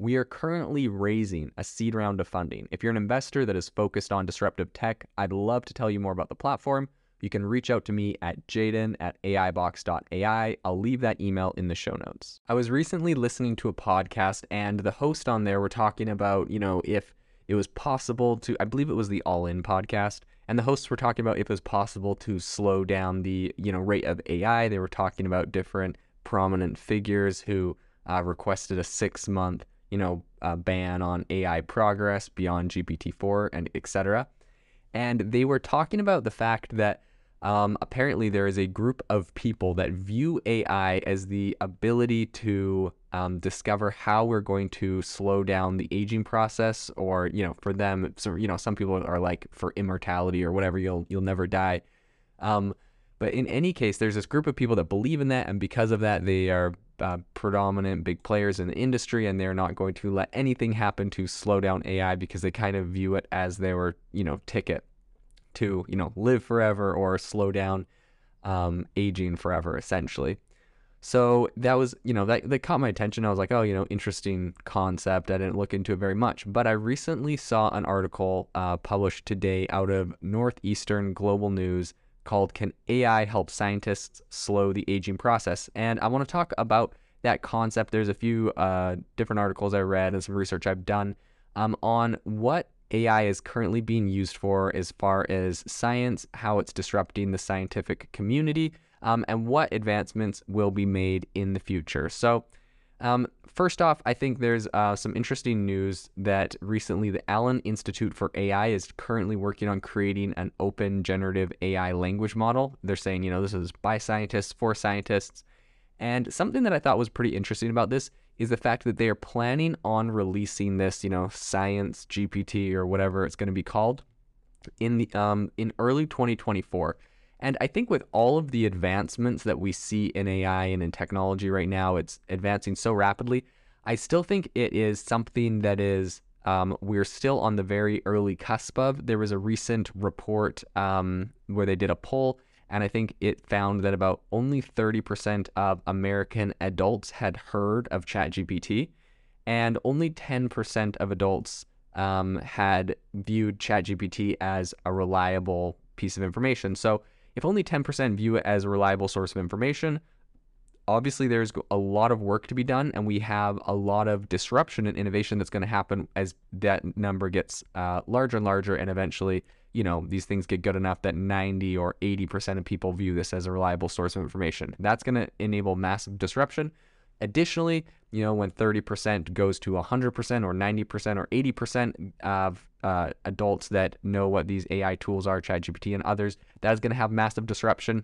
We are currently raising a seed round of funding. If you're an investor that is focused on disruptive tech, I'd love to tell you more about the platform. You can reach out to me at jaden@AIBox.ai. I'll leave that email in the show notes. I was recently listening to a podcast and the host on there were talking about, if it was possible to, I believe it was the All In podcast, and the hosts were talking about if it was possible to slow down the, rate of AI. They were talking about different prominent figures who requested a 6-month ban on AI progress beyond GPT-4 and et cetera. And they were talking about the fact that apparently there is a group of people that view AI as the ability to discover how we're going to slow down the aging process, or, for them, some people are like for immortality or whatever, you'll never die. But in any case, there's this group of people that believe in that, and because of that, they are predominant big players in the industry, and they're not going to let anything happen to slow down AI because they kind of view it as their, ticket to, live forever or slow down aging forever, essentially. So that was, that caught my attention. I was like, oh, interesting concept. I didn't look into it very much, but I recently saw an article published today out of Northeastern Global News called "Can AI Help Scientists Slow the Aging Process?" And I want to talk about that concept. There's a few different articles I read and some research I've done on what AI is currently being used for as far as science, how it's disrupting the scientific community, and what advancements will be made in the future. So first off, I think there's some interesting news that recently the Allen Institute for AI is currently working on creating an open generative AI language model. They're saying, this is by scientists for scientists. And something that I thought was pretty interesting about this is the fact that they are planning on releasing this, Science GPT or whatever it's going to be called in the in early 2024. And I think with all of the advancements that we see in AI and in technology right now, it's advancing so rapidly. I still think it is something that is, we're still on the very early cusp of. There was a recent report where they did a poll, and I think it found that about only 30% of American adults had heard of ChatGPT, and only 10% of adults had viewed ChatGPT as a reliable piece of information. So if only 10% view it as a reliable source of information, obviously there's a lot of work to be done, and we have a lot of disruption and innovation that's going to happen as that number gets larger and larger, and eventually, these things get good enough that 90 or 80% of people view this as a reliable source of information. That's going to enable massive disruption. Additionally, when 30% goes to 100% or 90% or 80% of adults that know what these AI tools are, ChatGPT and others, that is going to have massive disruption.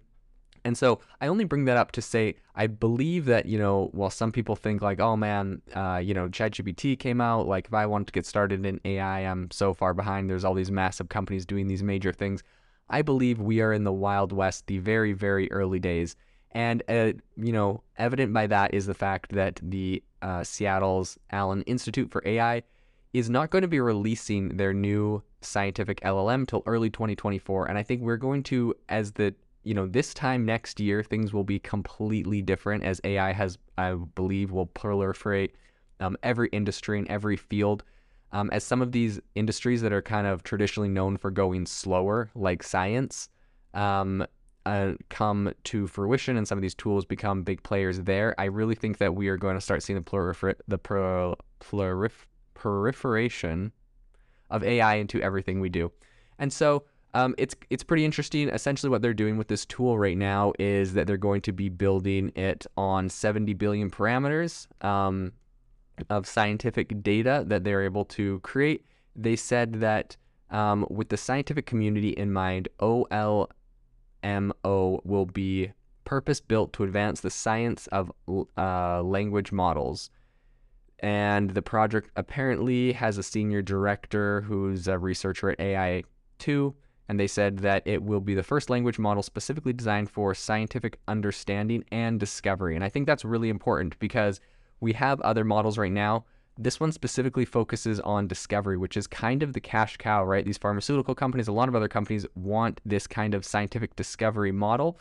And so I only bring that up to say, I believe that, while some people think like, oh man, ChatGPT came out, like if I want to get started in AI, I'm so far behind. There's all these massive companies doing these major things. I believe we are in the Wild West, the very, very early days. And, evident by that is the fact that the Seattle's Allen Institute for AI is not going to be releasing their new scientific LLM till early 2024. And I think we're going to, as the, this time next year, things will be completely different, as AI has, I believe, will proliferate every industry and every field. As some of these industries that are kind of traditionally known for going slower, like science, come to fruition, and some of these tools become big players there. I really think that we are going to start seeing the proliferation of AI into everything we do. And so it's pretty interesting. Essentially what they're doing with this tool right now is that they're going to be building it on 70 billion parameters of scientific data that they're able to create. They said that with the scientific community in mind, OLS MO will be purpose-built to advance the science of language models. And the project apparently has a senior director who's a researcher at AI2, and they said that it will be the first language model specifically designed for scientific understanding and discovery. And I think that's really important because we have other models right now. This one specifically focuses on discovery, which is kind of the cash cow, right? These pharmaceutical companies, a lot of other companies want this kind of scientific discovery model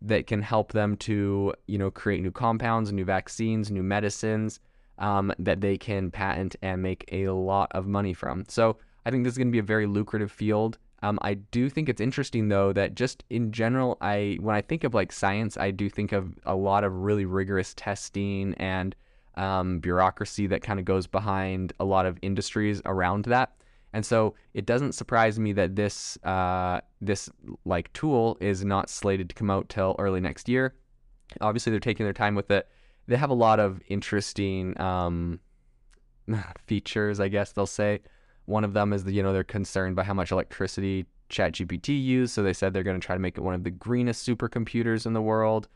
that can help them to, you know, create new compounds, new vaccines, new medicines that they can patent and make a lot of money from. So I think this is going to be a very lucrative field. I do think it's interesting, though, that just in general, when I think of like science, I do think of a lot of really rigorous testing and bureaucracy that kind of goes behind a lot of industries around that. And so it doesn't surprise me that this this tool is not slated to come out till early next year. Obviously, they're taking their time with it. They have a lot of interesting features, I guess they'll say. One of them is that, you know, they're concerned by how much electricity ChatGPT used, so they said they're going to try to make it one of the greenest supercomputers in the world.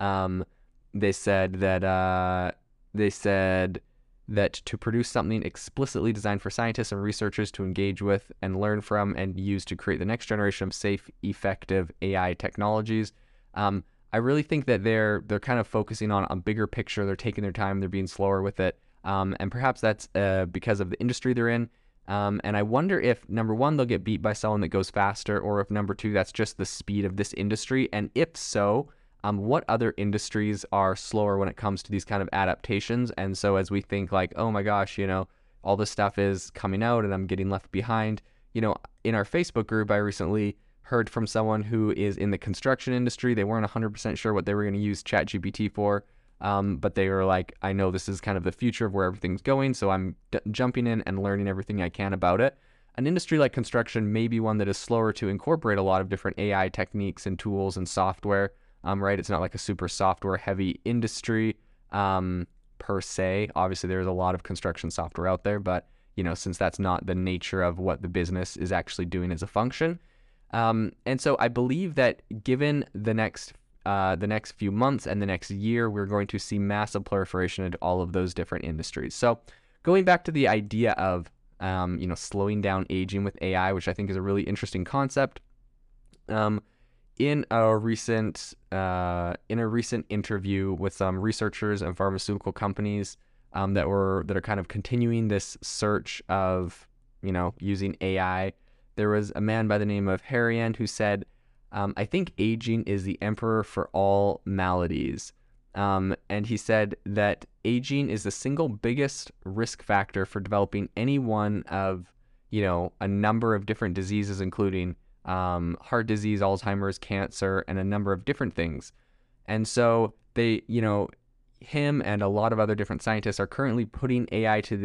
They said that. They said that to produce something explicitly designed for scientists and researchers to engage with and learn from and use to create the next generation of safe, effective AI technologies. I really think that they're kind of focusing on a bigger picture. They're taking their time. They're being slower with it. And perhaps that's because of the industry they're in. And I wonder if, number one, they'll get beat by someone that goes faster, or if, number two, that's just the speed of this industry. And if so, what other industries are slower when it comes to these kind of adaptations? And so as we think like, oh my gosh, you know, all this stuff is coming out and I'm getting left behind. You know, in our Facebook group, I recently heard from someone who is in the construction industry. They weren't 100% sure what they were going to use ChatGPT for, but they were like, I know this is kind of the future of where everything's going, so I'm jumping in and learning everything I can about it. An industry like construction may be one that is slower to incorporate a lot of different AI techniques and tools and software. Right, it's not like a super software-heavy industry per se. Obviously, there's a lot of construction software out there, but you know, since that's not the nature of what the business is actually doing as a function, and so I believe that given the next few months and the next year, we're going to see massive proliferation into all of those different industries. So, going back to the idea of you know, slowing down aging with AI, which I think is a really interesting concept. In a recent in a recent interview with some researchers and pharmaceutical companies that are kind of continuing this search of, you know, using AI, there was a man by the name of Harry End who said, I think aging is the emperor for all maladies. And he said that aging is the single biggest risk factor for developing any one of, you know, a number of different diseases, including heart disease, Alzheimer's, cancer, and a number of different things. And so they, you know, him and a lot of other different scientists are currently putting AI to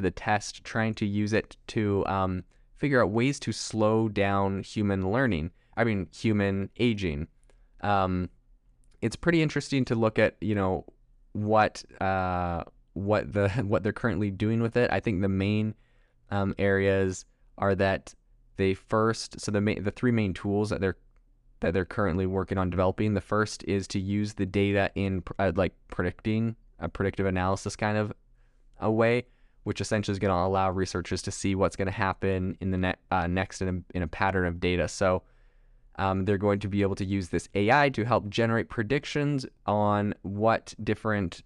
the test, trying to use it to figure out ways to slow down human aging. It's pretty interesting to look at, you know, what they're currently doing with it. I think the main areas are that they first, so the three main tools that they're currently working on developing. The first is to use the data in predictive analysis kind of a way, which essentially is going to allow researchers to see what's going to happen in the next in a pattern of data. So they're going to be able to use this AI to help generate predictions on what different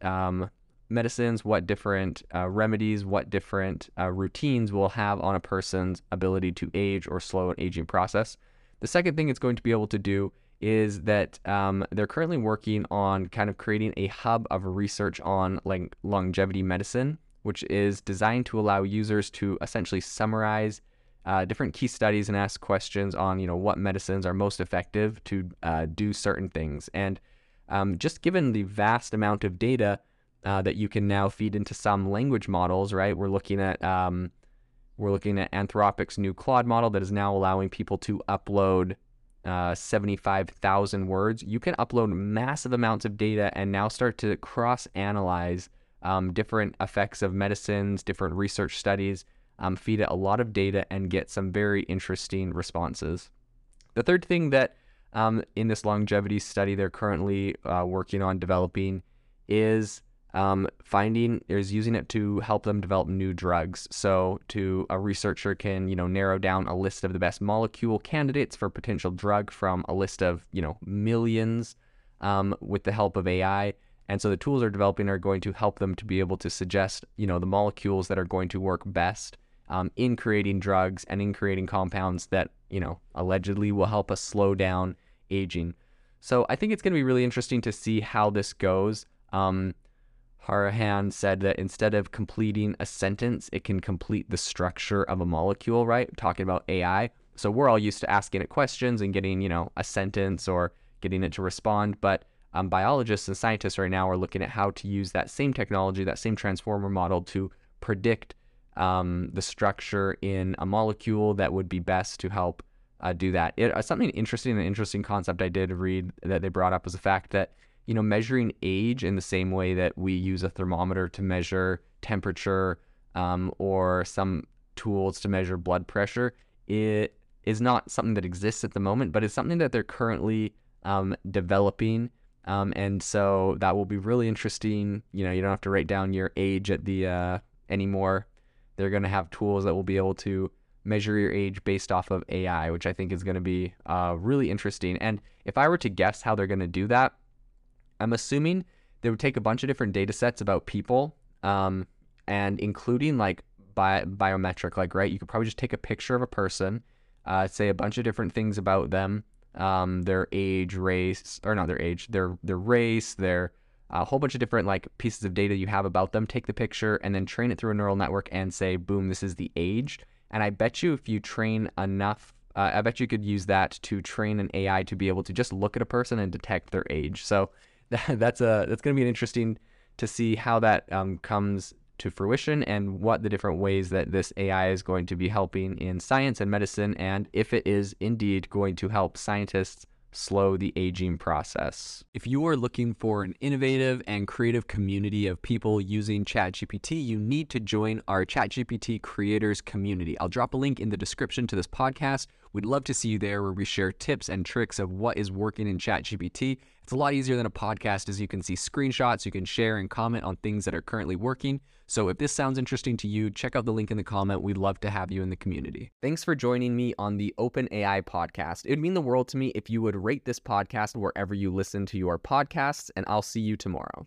medicines, what different remedies, what different routines will have on a person's ability to age or slow an aging process. The second thing it's going to be able to do is that they're currently working on kind of creating a hub of research on longevity medicine, which is designed to allow users to essentially summarize different key studies and ask questions on, you know, what medicines are most effective to do certain things. And just given the vast amount of data that you can now feed into some language models, right? We're looking at We're looking at Anthropic's new Claude model that is now allowing people to upload 75,000 words. You can upload massive amounts of data and now start to cross-analyze different effects of medicines, different research studies, feed it a lot of data and get some very interesting responses. The third thing that in this longevity study they're currently working on developing is using it to help them develop new drugs. So a researcher can, narrow down a list of the best molecule candidates for potential drug from a list of, millions with the help of AI. And so the tools they're developing are going to help them to be able to suggest, the molecules that are going to work best in creating drugs and in creating compounds that, allegedly will help us slow down aging. So I think it's going to be really interesting to see how this goes. Farhan said that instead of completing a sentence, it can complete the structure of a molecule, right? Talking about AI. So we're all used to asking it questions and getting, a sentence or getting it to respond. But biologists and scientists right now are looking at how to use that same technology, that same transformer model to predict the structure in a molecule that would be best to help do that. Something interesting, an interesting concept I did read that they brought up was the fact that measuring age in the same way that we use a thermometer to measure temperature or some tools to measure blood pressure, it is not something that exists at the moment, but it's something that they're currently developing. And so that will be really interesting. You don't have to write down your age at the anymore. They're going to have tools that will be able to measure your age based off of AI, which I think is going to be really interesting. And if I were to guess how they're going to do that, I'm assuming they would take a bunch of different data sets about people and including like biometric, like, right? You could probably just take a picture of a person, say a bunch of different things about them, their race, their a whole bunch of different like pieces of data you have about them, take the picture and then train it through a neural network and say, boom, this is the age. And I bet you if you train enough, I bet you could use that to train an AI to be able to just look at a person and detect their age. So that's going to be interesting to see how that comes to fruition and what the different ways that this AI is going to be helping in science and medicine, and if it is indeed going to help scientists slow the aging process. If you are looking for an innovative and creative community of people using ChatGPT, you need to join our ChatGPT creators community. I'll drop a link in the description to this podcast. We'd love to see you there, where we share tips and tricks of what is working in ChatGPT. It's a lot easier than a podcast, as you can see screenshots, you can share and comment on things that are currently working. So if this sounds interesting to you, check out the link in the comment. We'd love to have you in the community. Thanks for joining me on the OpenAI podcast. It would mean the world to me if you would rate this podcast wherever you listen to your podcasts, and I'll see you tomorrow.